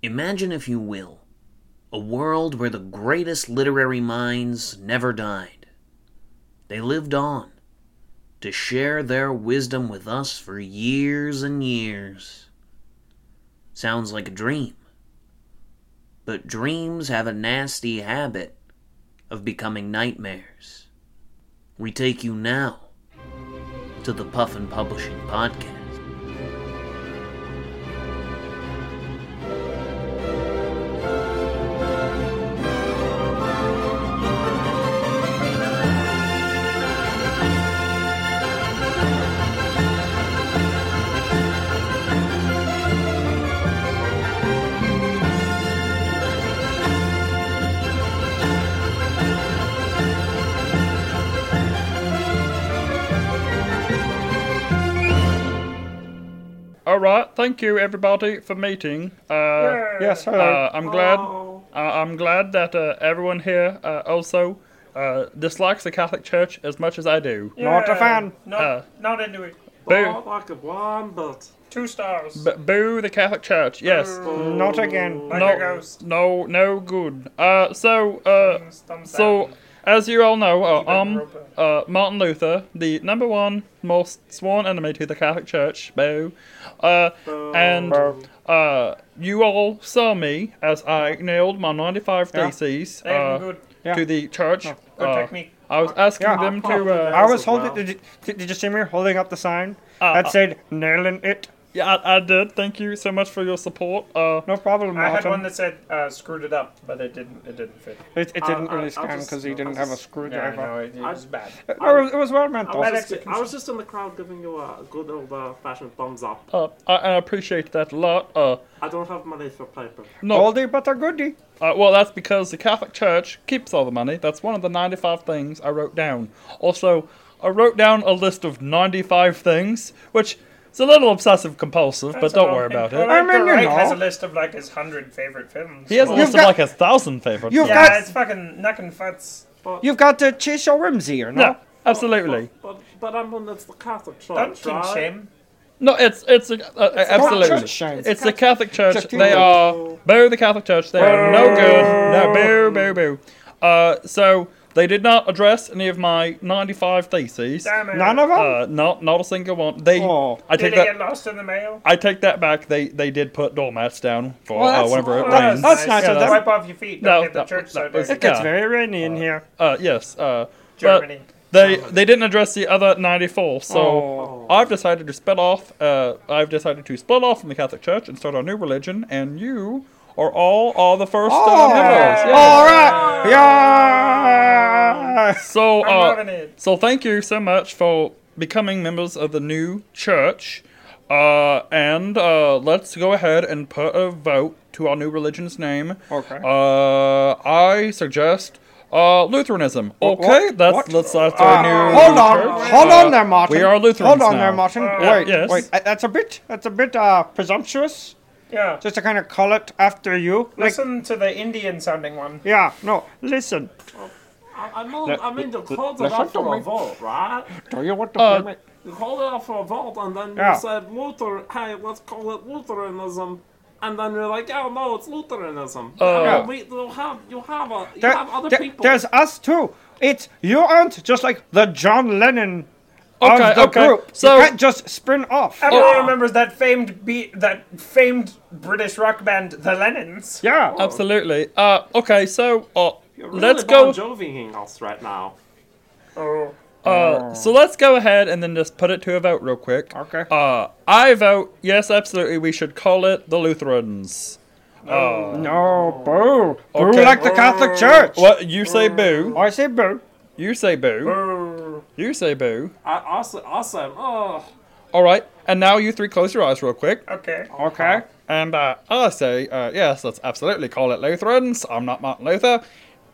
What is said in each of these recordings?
Imagine, if you will, a world where the greatest literary minds never died. They lived on to share their wisdom with us for years and years. Sounds like a dream. But dreams have a nasty habit of becoming nightmares. We take you now to the Puffin Publishing Podcast. Alright, thank you everybody for meeting. Yes, hello. I'm glad that everyone here also dislikes the Catholic Church as much as I do. Yeah. Not a fan. Not into it. Boo. Like a blind butt. 2 stars. Boo the Catholic Church, yes. Boo. Not again. Like a ghost. No good. So, as you all know, Martin Luther, the number one most sworn enemy to the Catholic Church, boo, you all saw me as I nailed my 95 theses to the church. I was asking them to... I was holding... Did you see me holding up the sign that said, nailing it? Yeah, I did. Thank you so much for your support. No problem, Martin. I had one that said screwed it up, but it didn't fit. It didn't really scan because he didn't have a screwdriver. No, it was bad. It was well meant. I was just in the crowd giving you a good old-fashioned thumbs up. I appreciate that a lot. I don't have money for paper. No. Oldie but a goodie. Well, that's because the Catholic Church keeps all the money. That's one of the 95 things I wrote down. Also, I wrote down a list of 95 things, which... It's a little obsessive-compulsive, but don't worry about it. I mean, He has a list of, like, his 100 favorite films. He has a list of, like, 1,000 favorite films. Yeah, it's fucking knocking futs. You've got to Cheshire Whimsy, or not? No, absolutely. But I'm one that's the Catholic Church, don't kink shame. No, it's absolutely. It's the Catholic Church. They are... Boo, the Catholic Church. They are no good. No, boo, boo, boo. So... They did not address any of my 95 theses. Damn it. None of them? Not a single one. Did they get lost in the mail? I take that back. They did put doormats down for however it rains. That's nice of them. Wipe off your feet. Don't get the church so dirty. It gets very rainy in here. Yes. Germany. They didn't address the other 94, so I've decided to split off from the Catholic Church and start a new religion, and you... Or all are the first members. Yeah. All right. Yeah. So thank you so much for becoming members of the new church. And let's go ahead and put a vote to our new religion's name. Okay. I suggest Lutheranism. Okay, that's our new church. Hold on there, Martin. We are Lutherans Wait. That's a bit presumptuous. Yeah. Just to kind of call it after you. Listen to the Indian-sounding one. Yeah, no, listen. You called it out for a vote, right? Do you want to play me? You called it out for a vote, and then you said, Luther, hey, let's call it Lutheranism. And then you're like, oh, no, it's Lutheranism. You have other people. There's us, too. It's you aren't just like the John Lennon of the group. So you can't just spin off. Everyone remembers that famed British rock band, the Lennons. Yeah, absolutely. You're really let's go. Bon Jovi-ing us right now. So let's go ahead and then just put it to a vote real quick. Okay. I vote yes, absolutely. We should call it the Lutherans. No, boo. Boo like the Catholic Church. Well, you say boo. I say boo. You say boo. You say boo. Awesome. Oh. All right. And now you three close your eyes real quick. Okay. And I say, yes, let's absolutely call it Lutherans. I'm not Martin Luther.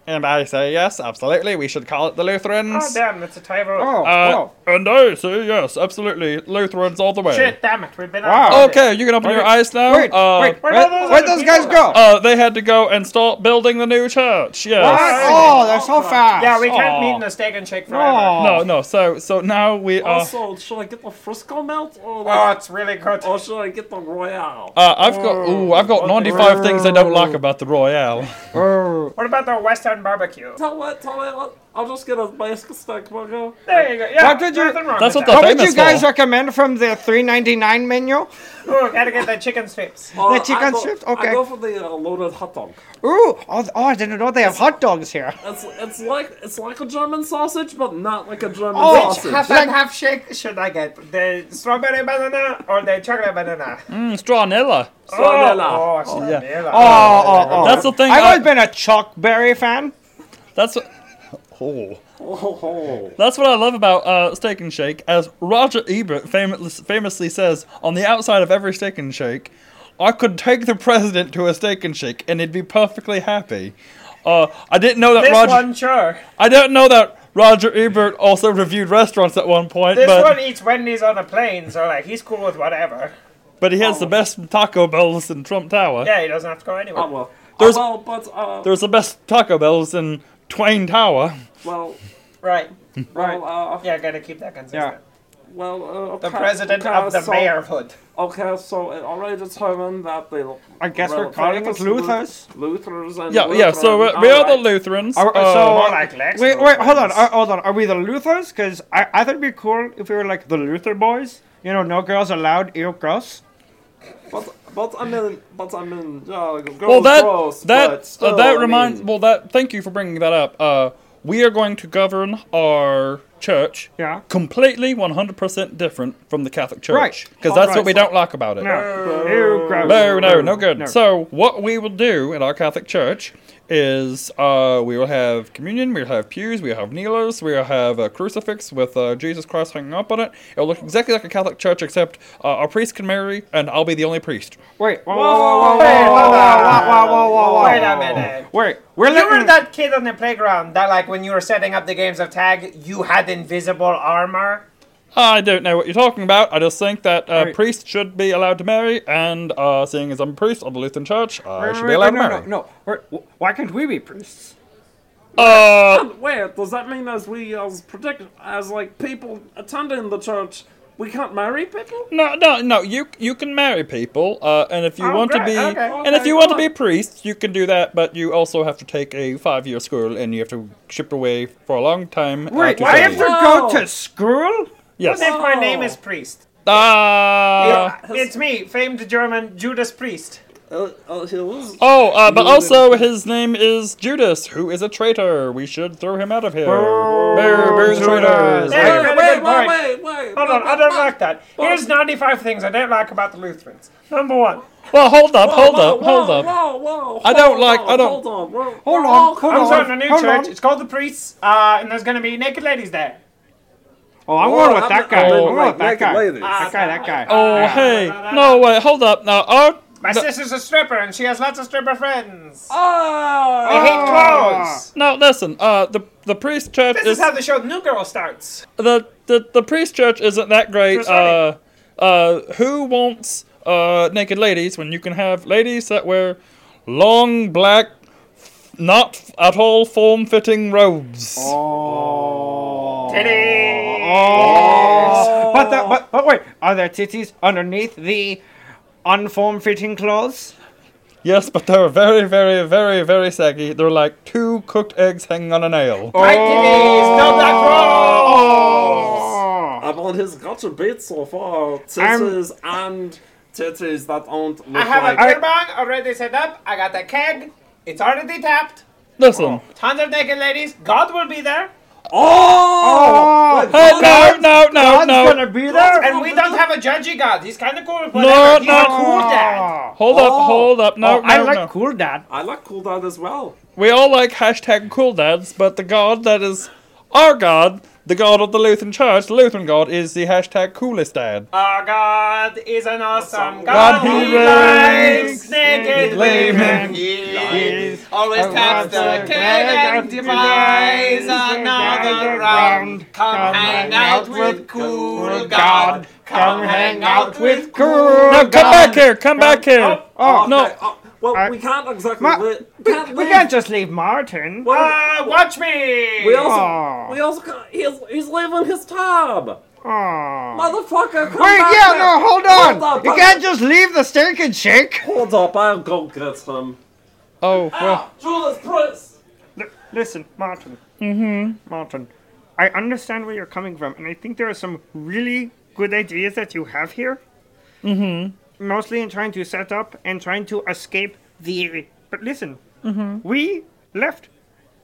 And I say, yes, absolutely, we should call it the Lutherans. Oh, damn, it's a typo. Oh. And I say, yes, absolutely, Lutherans all the way. Shit, damn it, we've been on. Okay, you can open your eyes now. Where'd those guys go? They had to go and start building the new church, yes. What? Oh, they're so fast. Yeah, we can't meet in a Steak and Shake forever. No, so now we are... Also, should I get the Frisco melt? Oh, it's really good. Or should I get the Royale? I've got 95 things I don't like about the Royale. What about the Western barbecue? Tell me, I'll just get a basic steak burger. There you go. Yeah, what would you guys recommend from the $3.99 menu? Ooh, gotta get the chicken strips. The chicken strips? Okay. I go for the loaded hot dog. Ooh, oh, I didn't know they have hot dogs here. It's like a German sausage, but not like a German sausage. Which half and half shake should I get? The strawberry banana or the chocolate banana? Stranella. Stranella. Oh. That's the thing. I've always been a Chuck Berry fan. That's what I love about Steak and Shake, as Roger Ebert famously says, on the outside of every Steak and Shake, I could take the president to a Steak and Shake and he'd be perfectly happy. I didn't know that I didn't know that Roger Ebert also reviewed restaurants at one point. This one eats Wendy's on a plane, so he's cool with whatever. But he has the best Taco Bells in Trump Tower. Yeah, he doesn't have to go anywhere. There's the best Taco Bells in Twain Tower. Well, right. Well, gotta keep that consistent. Yeah. Well, okay, the president of the mayorhood. Okay, so it already determined that we're calling us Lutherans. Yeah. So we are the Lutherans. Hold on. Are we the Luthers? Because I thought it'd be cool if we were like the Luther boys. You know, no girls allowed, ear gross. But I mean, thank you for bringing that up. We are going to govern our church completely 100% different from the Catholic Church. Right. Because that's what we don't like about it. No, no good. No. So what we will do in our Catholic Church is we will have communion, we will have pews, we will have kneelers, we will have a crucifix with Jesus Christ hanging up on it. It will look exactly like a Catholic church, except our priest can marry, and I'll be the only priest. Wait a minute. You were that kid on the playground that, when you were setting up the games of tag, you had invisible armor? I don't know what you're talking about. I just think that priests should be allowed to marry, and seeing as I'm a priest of the Lutheran Church, I should be allowed to marry. No. Why can't we be priests? Wait, does that mean as people attending the church, we can't marry people? No. You can marry people, and if you want to be a priest, you can do that. But you also have to take a 5-year school, and you have to ship away for a long time. Wait, I have to go to school? Yes. What if my name is Priest? It's me, famed German Judas Priest. But also his name is Judas, who is a traitor. We should throw him out of here. Boo, traitors. Wait. Hold on, I don't like that. Here's 95 things I don't like about the Lutherans. Number one. Well, hold up. Whoa. Hold on. I'm starting a new church. It's called the Priests, and there's going to be naked ladies there. Oh, I'm going with that guy. That guy. Oh, hey. No, wait, hold up. Now, my sister's a stripper, and she has lots of stripper friends. Oh! They hate clothes. No, listen. The priest church is how the show New Girl starts. The priest church isn't that great. Who wants naked ladies when you can have ladies that wear long black, not at all form-fitting robes? Oh! Titties! Oh! But wait, are there titties underneath the unform-fitting clothes? Yes, but they're very, very, very, very saggy. They're like 2 cooked eggs hanging on a nail. Right, titties! No black rolls! Avalon has got a bit so far. Titties that don't look like... I have a turbang already set up. I got a keg. It's already tapped. Listen. Tons of naked ladies. God will be there. No! God's gonna be there, and we don't have a judgy God. He's kind of cool. Cool dad. Hold up! No, I like cool dad. I like cool dad as well. We all like hashtag cool dads, but the God that is our God, the God of the Lutheran Church, the Lutheran God, is the hashtag coolest dad. Our God is an awesome God. He likes naked women. He is always taps the keg and devise another round. Come hang out with cool God. Come hang out with cool God. No, come back here. Come back here. Oh, no. Well, we can't exactly... we can't just leave Martin. Well, watch me! We also he's leaving his tab. Aww. Motherfucker, come back here. No, hold on. You can't just leave the Steak and Shake. Hold up, I'll go get him. Oh, well... Judas Priest! Listen, Martin. Mm-hmm. Martin, I understand where you're coming from, and I think there are some really good ideas that you have here. Mm-hmm. Mostly in trying to set up and trying to escape the... But listen, we left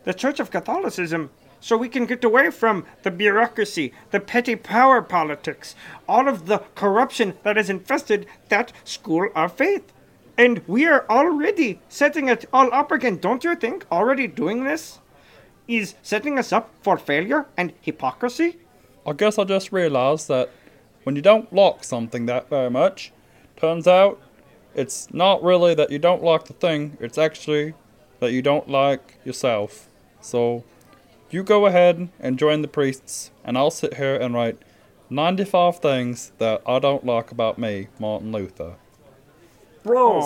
the Church of Catholicism so we can get away from the bureaucracy, the petty power politics, all of the corruption that has infested that school of faith. And we are already setting it all up again. Don't you think already doing this is setting us up for failure and hypocrisy? I guess I just realized that when you don't like something that very much... Turns out, it's not really that you don't like the thing, it's actually that you don't like yourself. So, you go ahead and join the priests, and I'll sit here and write 95 things that I don't like about me, Martin Luther. Bros,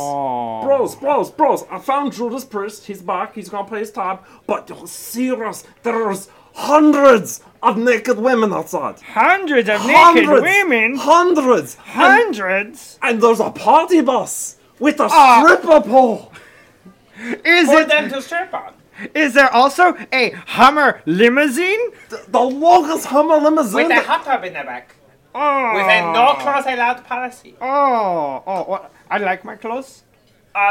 I found Judas Priest, he's back, he's gonna play his tab, but you're serious, there's hundreds of naked women outside. Hundreds of naked women? And there's a party bus with a stripper pole. For them to strip on. Is there also a Hummer limousine? The longest Hummer limousine. With a hot tub in the back. Oh. With a no clothes allowed policy. Oh, I like my clothes.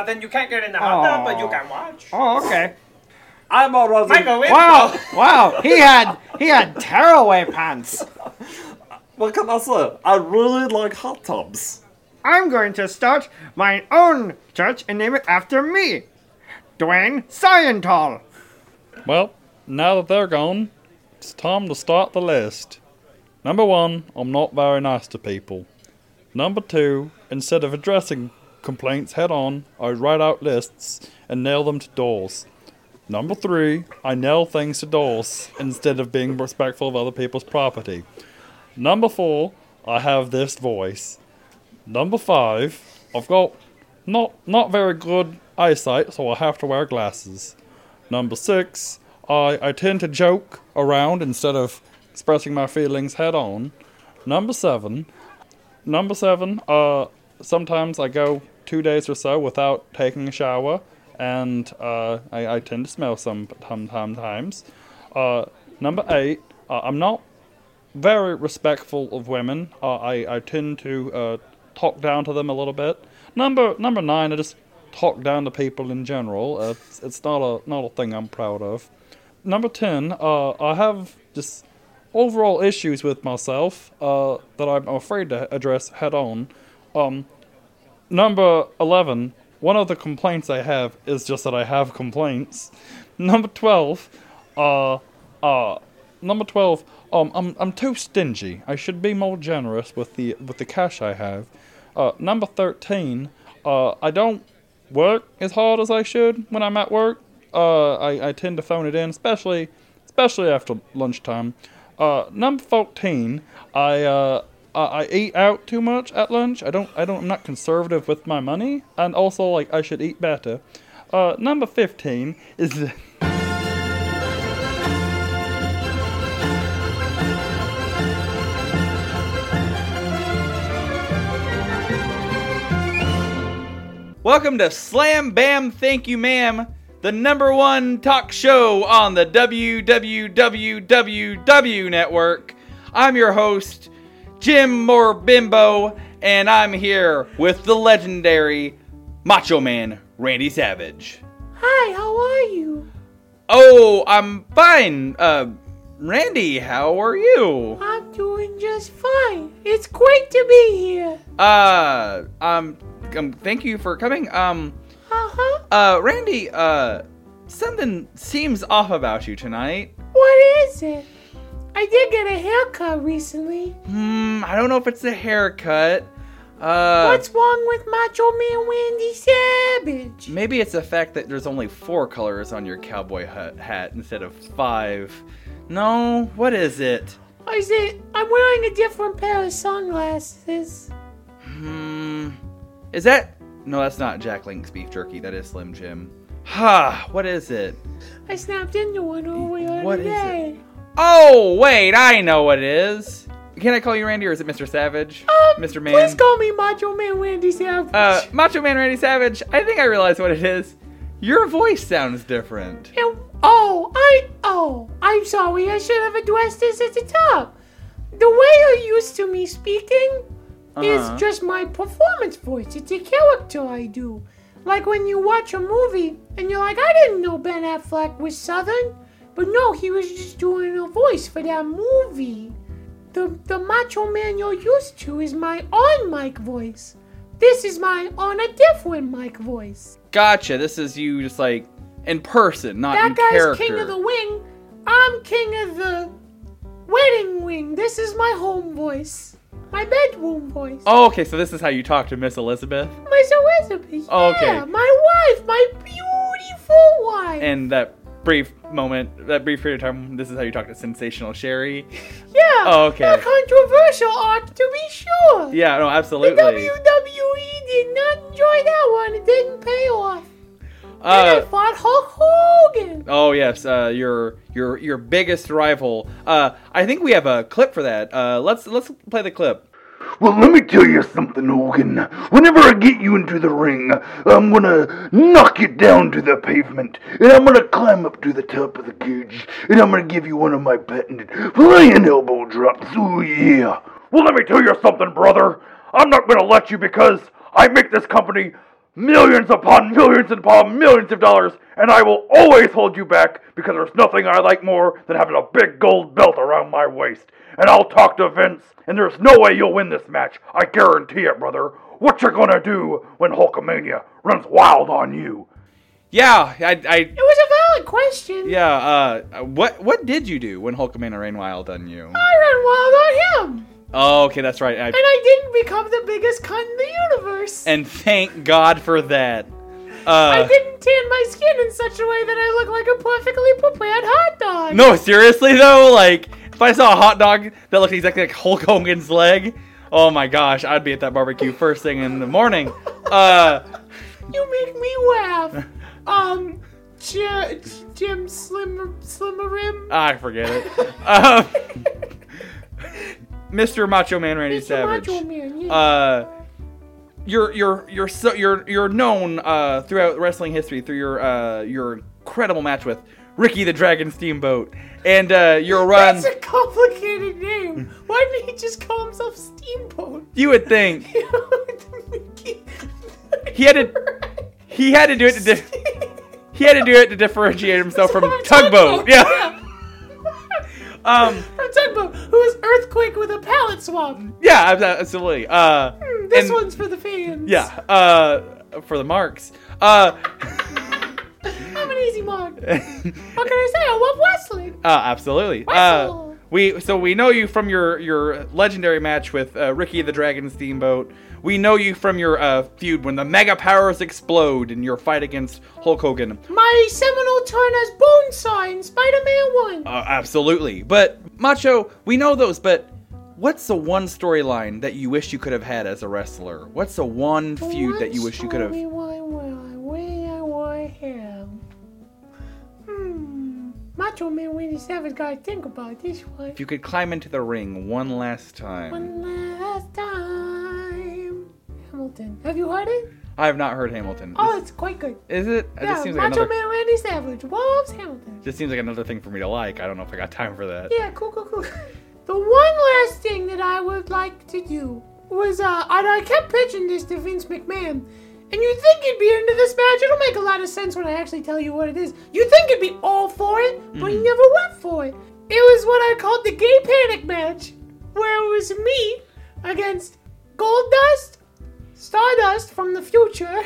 Then you can't get in the hot tub, but you can watch. Oh, okay. I'm already... Wow! He had tearaway pants. What can I say? I really like hot tubs. I'm going to start my own church and name it after me, Dwayne Scientol. Well, now that they're gone, it's time to start the list. Number 1, I'm not very nice to people. Number 2, instead of addressing complaints head on, I write out lists and nail them to doors. Number 3, I nail things to doors instead of being respectful of other people's property. Number 4, I have this voice. Number 5, I've got not very good eyesight, so I have to wear glasses. Number 6, I tend to joke around instead of expressing my feelings head on. Number seven, sometimes I go 2 days or so without taking a shower. And I tend to smell sometimes. Number 8, I'm not very respectful of women. I tend to talk down to them a little bit. Number 9, I just talk down to people in general. It's not a thing I'm proud of. Number 10, I have just overall issues with myself that I'm afraid to address head on. Number 11. One of the complaints I have is just that I have complaints. Number 12. I'm too stingy. I should be more generous with the cash I have. Number 13. I don't work as hard as I should when I'm at work. I tend to phone it in, especially after lunchtime. Number 14. I eat out too much at lunch. I'm not conservative with my money, and also I should eat better. Number 15 is the... Welcome to Slam Bam, Thank You Ma'am, the number one talk show on the WWWW network. I'm your host, Jim Morbimbo, and I'm here with the legendary Macho Man Randy Savage. Hi, how are you? Oh, I'm fine. Randy, how are you? I'm doing just fine. It's great to be here. Thank you for coming. Randy, something seems off about you tonight. What is it? I did get a haircut recently. I don't know if it's a haircut. What's wrong with Macho Man Randy Savage? Maybe it's the fact that there's only 4 colors on your cowboy hat instead of 5. No, what is it? Is it? I'm wearing a different pair of sunglasses. Is that? No, that's not Jack Link's beef jerky. That is Slim Jim. Ha! What is it? I snapped into one earlier today. What is it? Oh, wait! I know what it is. Can I call you Randy, or is it Mr. Savage? Mr. Man? Please call me Macho Man Randy Savage. Macho Man Randy Savage, I think I realize what it is. Your voice sounds different. I'm sorry. I should have addressed this at the top. The way you're used to me speaking is just my performance voice. It's a character I do. Like when you watch a movie, and you're like, I didn't know Ben Affleck was Southern. But no, he was just doing a voice for that movie. The Macho Man you're used to is my on-mic voice. This is my on-a-different mic voice. Gotcha, this is you just like in person, not in character. That guy's king of the wing. I'm king of the wedding wing. This is my home voice. My bedroom voice. Oh, okay, so this is how you talk to Miss Elizabeth? Miss Elizabeth, oh, yeah. Okay. My wife, my beautiful wife. And that brief moment, that brief period of time, this is how you talk to Sensational Sherry? Yeah. Oh, okay. A controversial arc, to be sure. Yeah, no, absolutely. The WWE did not enjoy that one. It didn't pay off. Then I fought Hulk Hogan. Oh, yes, your biggest rival. I think we have a clip for that. Let's play the clip. Well, let me tell you something, Hogan. Whenever I get you into the ring, I'm going to knock you down to the pavement, and I'm going to climb up to the top of the cage, and I'm going to give you one of my patented flying elbow drops. Oh, yeah. Well, let me tell you something, brother. I'm not going to let you because I make this company millions upon millions upon millions of dollars, and I will always hold you back because there's nothing I like more than having a big gold belt around my waist. And I'll talk to Vince, and there's no way you'll win this match. I guarantee it, brother. What you gonna do when Hulkamania runs wild on you? Yeah, It was a valid question. Yeah, what did you do when Hulkamania ran wild on you? I ran wild on him. Oh, okay, that's right. And I didn't become the biggest cunt in the universe. And thank God for that. I didn't tan my skin in such a way that I look like a perfectly prepared hot dog. No, seriously, though? Like, if I saw a hot dog that looked exactly like Hulk Hogan's leg, oh my gosh, I'd be at that barbecue first thing in the morning. You make me laugh. Jim Slimmerim? I forget it. Mr. Macho Man Randy Savage. Macho Man, yeah. You're known throughout wrestling history through your incredible match with Ricky the Dragon Steamboat, and your run. That's a complicated name. Why didn't he just call himself Steamboat? You would think. He had to do it to differentiate himself from Tugboat. Yeah. From Tugboat, who was Earthquake with a pallet swap. Yeah, absolutely. This one's for the fans. Yeah, for the marks. I'm an easy mark. What can I say? I love Wesley. Absolutely. Wesley. We know you from your legendary match with Ricky the Dragon Steamboat. We know you from your feud when the Mega Powers explode in your fight against Hulk Hogan. My seminal turn as Bonesaw in Spider-Man 1. Absolutely. But, Macho, we know those, but what's the one storyline that you wish you could have had as a wrestler? What's the one feud that you wish you could have... Macho Man Randy Savage, gotta think about this one. If you could climb into the ring one last time. Hamilton. Have you heard it? I have not heard Hamilton. Oh, it's quite good. Is it? Yeah, it seems like Macho Man Randy Savage loves Hamilton. Just seems like another thing for me to like. I don't know if I got time for that. Yeah, cool. The one last thing that I would like to do was, and I kept pitching this to Vince McMahon, and you think you'd be into this match. It'll make a lot of sense when I actually tell you what it is. You think you'd be all for it, but you never went for it. It was what I called the gay panic match, where it was me against Goldust, Stardust from the future,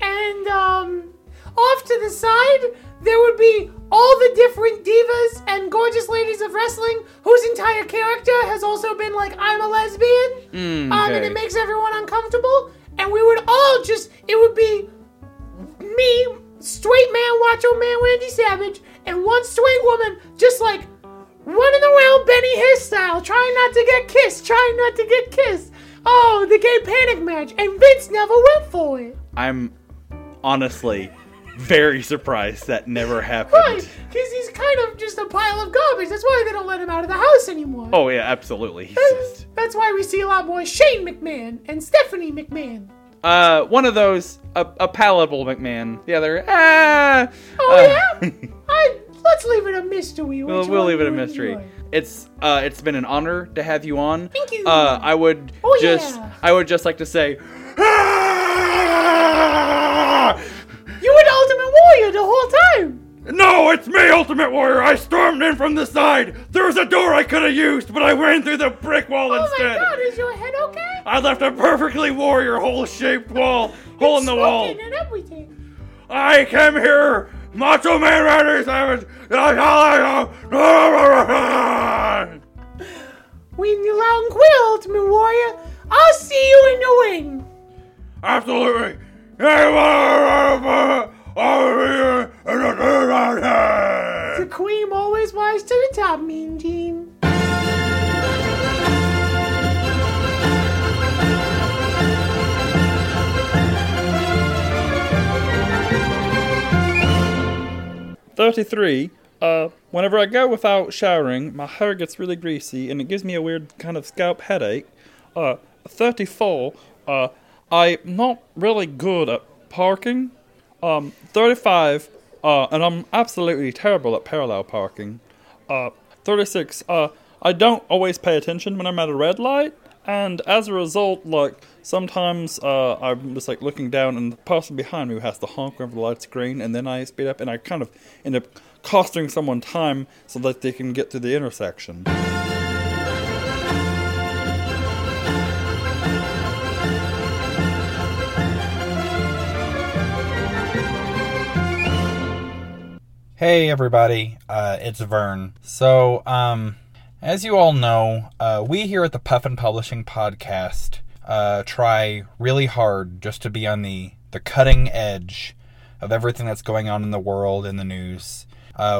and off to the side, there would be all the different divas and gorgeous ladies of wrestling whose entire character has also been like, I'm a lesbian, and it makes everyone uncomfortable. And we would all just, it would be me, straight man, Macho Man Randy Savage, and one straight woman just like running around Benny Hiss style, trying not to get kissed, trying not to get kissed. Oh, the gay panic match, and Vince never went for it. I'm honestly very surprised that never happened. Right, because he's kind of just a pile of garbage. That's why they don't let him out of the house anymore. Oh, yeah, absolutely. That's why we see a lot more Shane McMahon and Stephanie McMahon. One of those, a palatable McMahon. The other, yeah? Let's leave it a mystery. We'll leave it a mystery. Enjoy? It's been an honor to have you on. Thank you. I would just like to say, you were the Ultimate Warrior the whole time. No, it's me, Ultimate Warrior. I stormed in from the side. There was a door I could have used, but I ran through the brick wall instead. Oh my God, is your head okay? I left a perfectly warrior hole-shaped hole in the wall. And everything. I came here. Macho Man Randy Savage! When you're loud and queer, Ultimate Warrior, I'll see you in the ring! Absolutely! The cream always rises to the top, Mean Gene. Whenever I go without showering, my hair gets really greasy and it gives me a weird kind of scalp headache. 34, I'm not really good at parking. 35, and I'm absolutely terrible at parallel parking. 36, I don't always pay attention when I'm at a red light, and as a result, sometimes I'm just looking down and the person behind me has to honk over the light screen, and then I speed up and I kind of end up costing someone time so that they can get to the intersection. Hey everybody, it's Vern. So, as you all know, we here at the Puffin Publishing Podcast try really hard just to be on the cutting edge of everything that's going on in the world, in the news.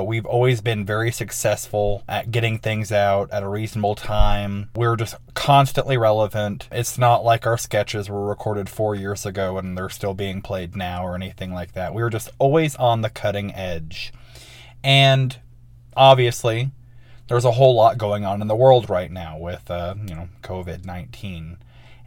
We've always been very successful at getting things out at a reasonable time. We're just constantly relevant. It's not like our sketches were recorded 4 years ago and they're still being played now or anything like that. We were just always on the cutting edge. And obviously, there's a whole lot going on in the world right now with, COVID-19.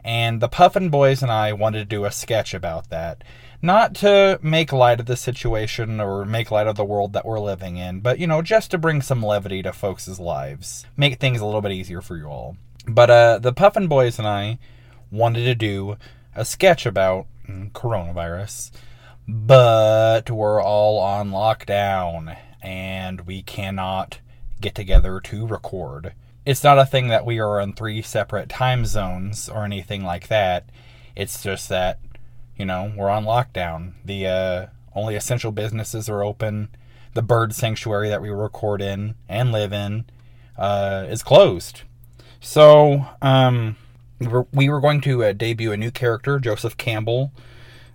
And the Puffin Boys and I wanted to do a sketch about that. Not to make light of the situation or make light of the world that we're living in, but, just to bring some levity to folks' lives. Make things a little bit easier for you all. But the Puffin Boys and I wanted to do a sketch about coronavirus, but we're all on lockdown and we cannot get together to record. It's not a thing that we are in 3 separate time zones or anything like that. It's just that, we're on lockdown. The only essential businesses are open. The bird sanctuary that we record in and live in is closed. So we were going to debut a new character, Joseph Campbell.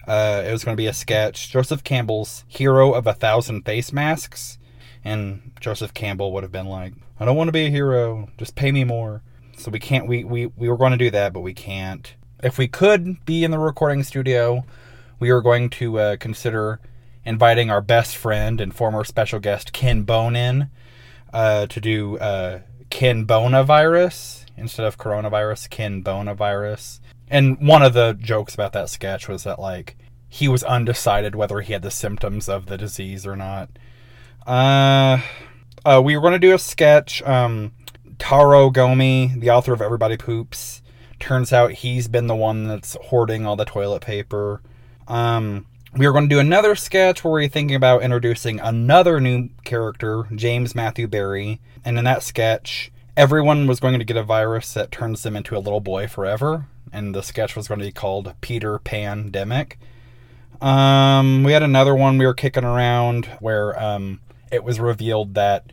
It was going to be a sketch. Joseph Campbell's Hero of 1,000 Face Masks. And Joseph Campbell would have been like, I don't want to be a hero. Just pay me more. So we can't, we were going to do that, but we can't. If we could be in the recording studio, we were going to consider inviting our best friend and former special guest, Ken Bonin, to do Ken Bonavirus. Instead of coronavirus, Ken Bonavirus. And one of the jokes about that sketch was that, he was undecided whether he had the symptoms of the disease or not. We were going to do a sketch. Taro Gomi, the author of Everybody Poops, turns out he's been the one that's hoarding all the toilet paper. We were going to do another sketch where we were thinking about introducing another new character, James Matthew Barry. And in that sketch, everyone was going to get a virus that turns them into a little boy forever. And the sketch was going to be called Peter Pandemic. We had another one we were kicking around where it was revealed that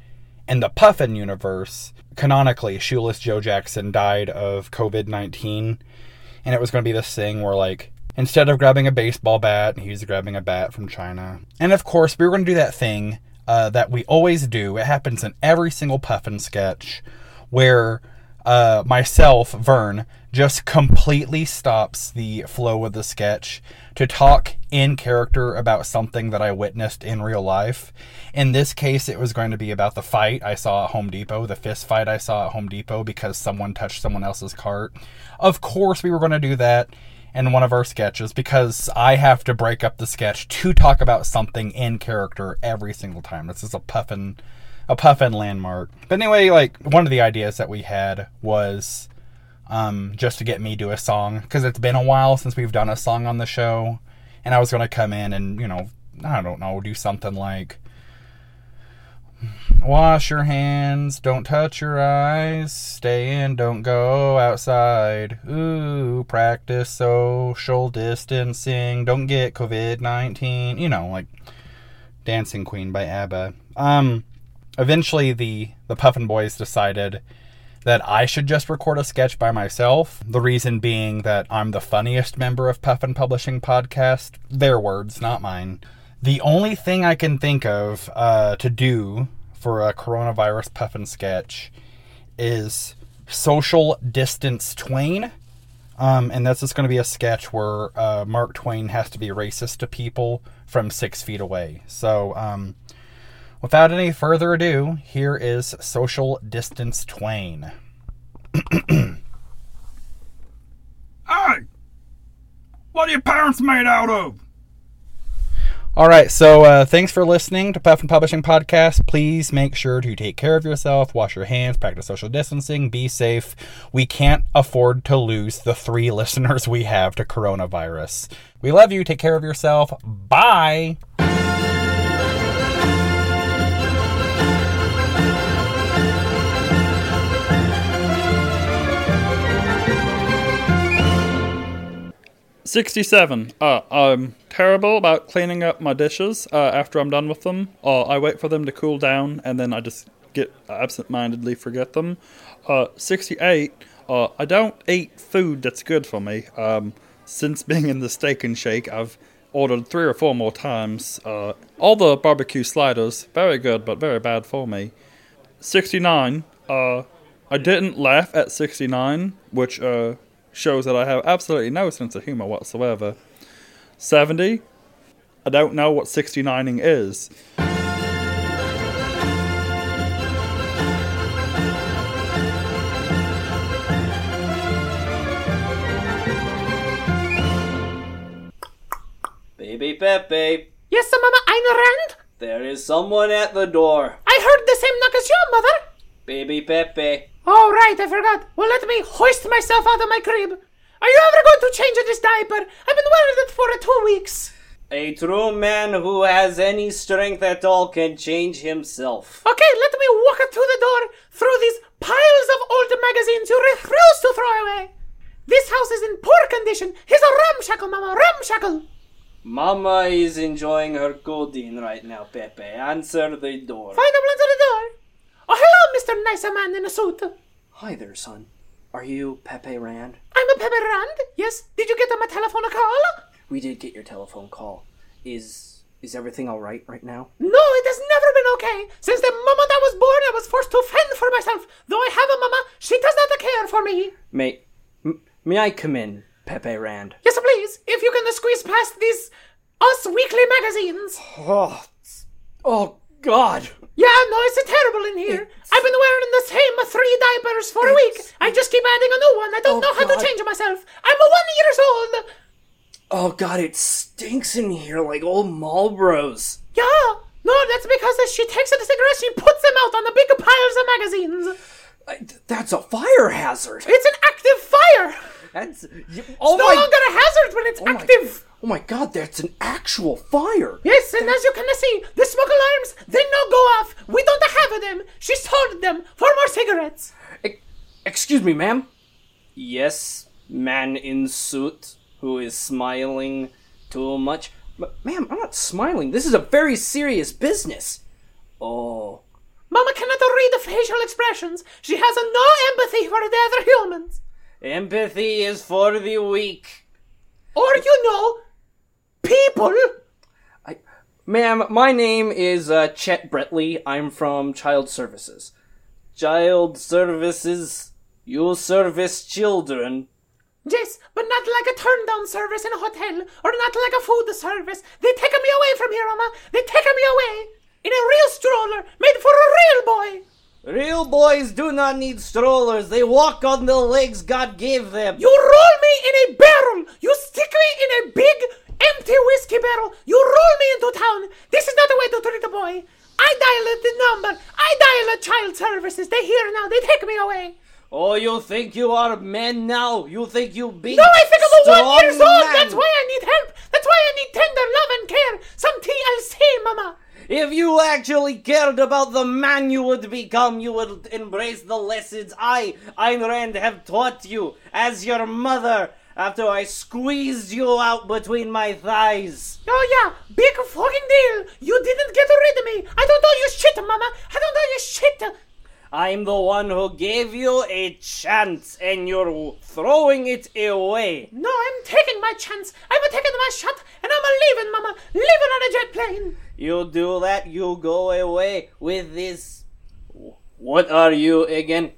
in the Puffin universe, canonically, Shoeless Joe Jackson died of COVID-19. And it was going to be this thing where, like, instead of grabbing a baseball bat, he was grabbing a bat from China. And, of course, we were going to do that thing that we always do. It happens in every single Puffin sketch where myself, Vern, just completely stops the flow of the sketch to talk in character about something that I witnessed in real life. In this case, it was going to be about the fight I saw at Home Depot, the fist fight I saw at Home Depot because someone touched someone else's cart. Of course, we were going to do that in one of our sketches because I have to break up the sketch to talk about something in character every single time. This is a Puffin landmark. But anyway, like, one of the ideas that we had was just to get me do a song, because it's been a while since we've done a song on the show, and I was going to come in and, you know, I don't know, do something like, wash your hands, don't touch your eyes, stay in, don't go outside, ooh, practice social distancing, don't get COVID-19, you know, like Dancing Queen by ABBA. Eventually, the Puffin Boys decided that I should just record a sketch by myself. The reason being that I'm the funniest member of Puffin Publishing Podcast. Their words, not mine. The only thing I can think of to do for a coronavirus Puffin sketch is Social Distance Twain. And that's just going to be a sketch where Mark Twain has to be racist to people from 6 feet away. So, without any further ado, here is Social Distance Twain. Hey! What are your parents made out of? All right, so thanks for listening to Puffin Publishing Podcast. Please make sure to take care of yourself, wash your hands, practice social distancing, be safe. We can't afford to lose the 3 listeners we have to coronavirus. We love you. Take care of yourself. Bye! #67. I'm terrible about cleaning up my dishes after I'm done with them. I wait for them to cool down, and then I just get absentmindedly forget them. 68. I don't eat food that's good for me. Since being in the Steak and Shake, I've ordered 3 or 4 more times. All the barbecue sliders, very good, but very bad for me. 69. I didn't laugh at 69, which... shows that I have absolutely no sense of humor whatsoever. 70. I don't know what 69ing is. 'Baby Pepe.' 'Yes, Mama, Ayn Rand?' 'There is someone at the door.' 'I heard the same knock as you, Mother.' 'Baby Pepe.' Oh, right, I forgot. Well, let me hoist myself out of my crib. Are you ever going to change this diaper? I've been wearing it for 2 weeks. A true man who has any strength at all can change himself. Okay, let me walk through the door, through these piles of old magazines you refuse to throw away. This house is in poor condition. He's a ramshackle, Mama, ramshackle. Mama is enjoying her codeine right now, Pepe. Answer the door. Fine, I'll answer the door. Oh, hello, Mr. Nicer Man in a Suit. Hi there, son. Are you Pepe Rand? I'm a Pepe Rand, yes. Did you get my telephone call? We did get your telephone call. Is everything all right now? No, it has never been okay. Since the moment I was born, I was forced to fend for myself. Though I have a mama, she does not care for me. May I come in, Pepe Rand? Yes, please. If you can squeeze past these Us Weekly magazines. Oh, God. Yeah, no, it's terrible in here. I've been wearing the same 3 diapers for a week. I just keep adding a new one. I don't know how to change myself. I'm 1 year old. Oh, God, it stinks in here like old Marlboros. Yeah, no, that's because she takes the cigarettes, she puts them out on the big piles of magazines. That's a fire hazard. It's an active fire. It's no longer a hazard when it's active. Oh my God, that's an actual fire. Yes, and as you can see, the smoke alarms, they no go off. We don't have them. She sold them for more cigarettes. Excuse me, ma'am. Yes, man in suit who is smiling too much. But, ma'am, I'm not smiling. This is a very serious business. Oh. Mama cannot read the facial expressions. She has no empathy for the other humans. Empathy is for the weak. Or, you know, people. Ma'am, my name is Chet Bretley. I'm from Child Services. Child Services, you service children. Yes, but not like a turn-down service in a hotel, or not like a food service. They take me away from here, Mama. They take me away. In a real stroller, made for a real boy. Real boys do not need strollers. They walk on the legs God gave them. You roll me in a barrel. You stick me in a big, empty whiskey barrel. You roll me into town. This is not the way to treat a boy. I dial at the number. I dial at Child Services. They here now. They take me away. Oh, you think you are men now? You think you be? No, I think I'm a 1 years old. Man. That's why I need help. That's why I need tender love and care. Some TLC, Mama. If you actually cared about the man you would become, you would embrace the lessons I, Ayn Rand, have taught you as your mother after I squeezed you out between my thighs. Oh, yeah. Big fucking deal. You didn't get rid of me. I don't owe you shit, Mama. I don't owe you shit. I'm the one who gave you a chance, and you're throwing it away. No, I'm taking my chance. I'm taking my shot, and I'm leaving, Mama. Leaving on a jet plane. You do that, you go away with this. What are you again?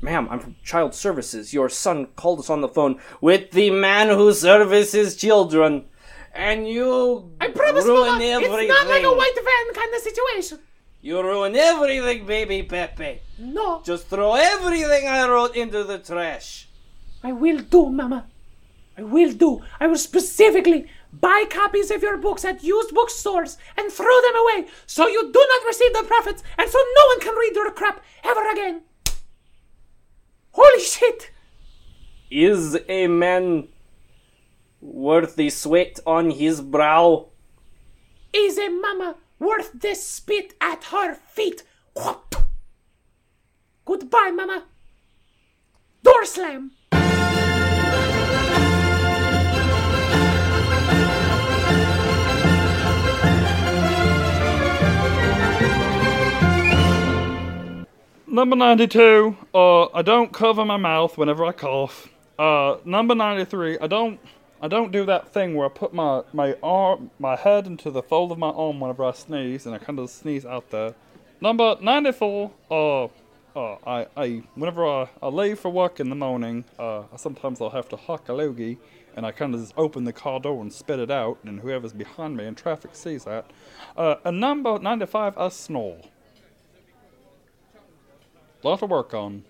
Ma'am, I'm from Child Services. Your son called us on the phone with the man who services children. And you I promise, ruin Mama, everything. It's not like a white van kind of situation. You ruin everything, Baby Pepe. No. Just throw everything I wrote into the trash. I will do, Mama. I will do. I will specifically buy copies of your books at used bookstores and throw them away so you do not receive the profits and so no one can read your crap ever again. Holy shit. Is a man worth the sweat on his brow? Is a mama worth this spit at her feet? Whoop. Goodbye, Mama. Door slam. Number 92, I don't cover my mouth whenever I cough. Number 93, I don't do that thing where I put my head into the fold of my arm whenever I sneeze, and I kind of sneeze out there. Number 94, whenever I leave for work in the morning, sometimes I'll have to huck a loogie, and I kind of just open the car door and spit it out, and whoever's behind me in traffic sees that. And number 95, I snore. Lot to work on.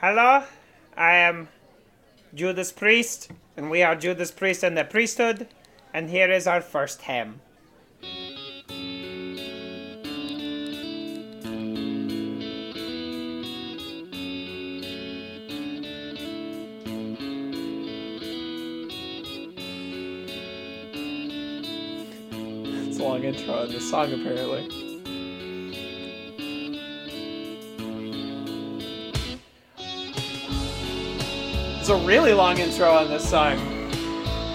Hello, I am Judas Priest, and we are Judas Priest and the Priesthood, and here is our first hymn. It's a long intro in the song, apparently. It's a really long intro on this song.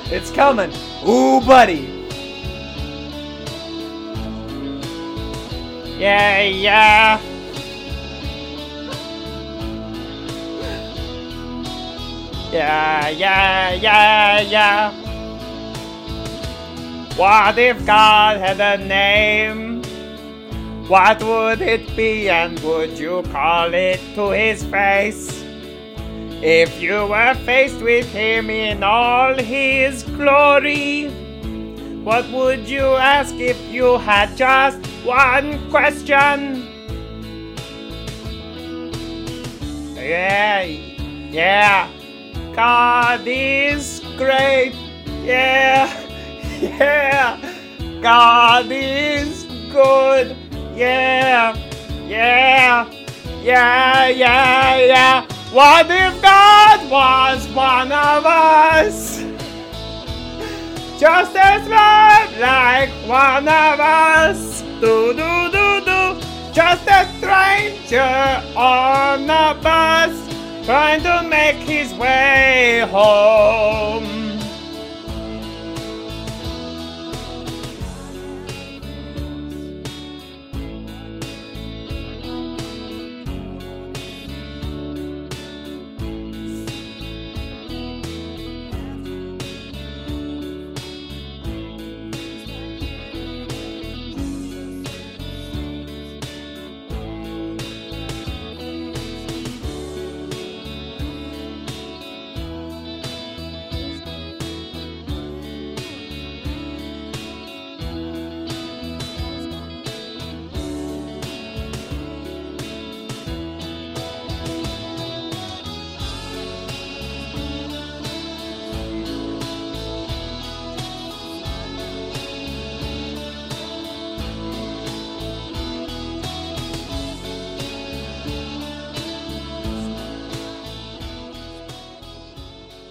It's coming. Ooh, buddy. Yeah, yeah. Yeah, yeah, yeah, yeah. What if God had a name? What would it be, and would you call it to his face? If you were faced with him in all his glory, what would you ask if you had just one question? Yeah, yeah, God is great. Yeah, yeah, God is good. Yeah, yeah, yeah, yeah, yeah. What if God was one of us? Just as much like one of us. Do, do, do, do. Just a stranger on a bus, trying to make his way home.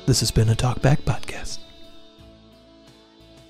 This has been a Talkback Podcast.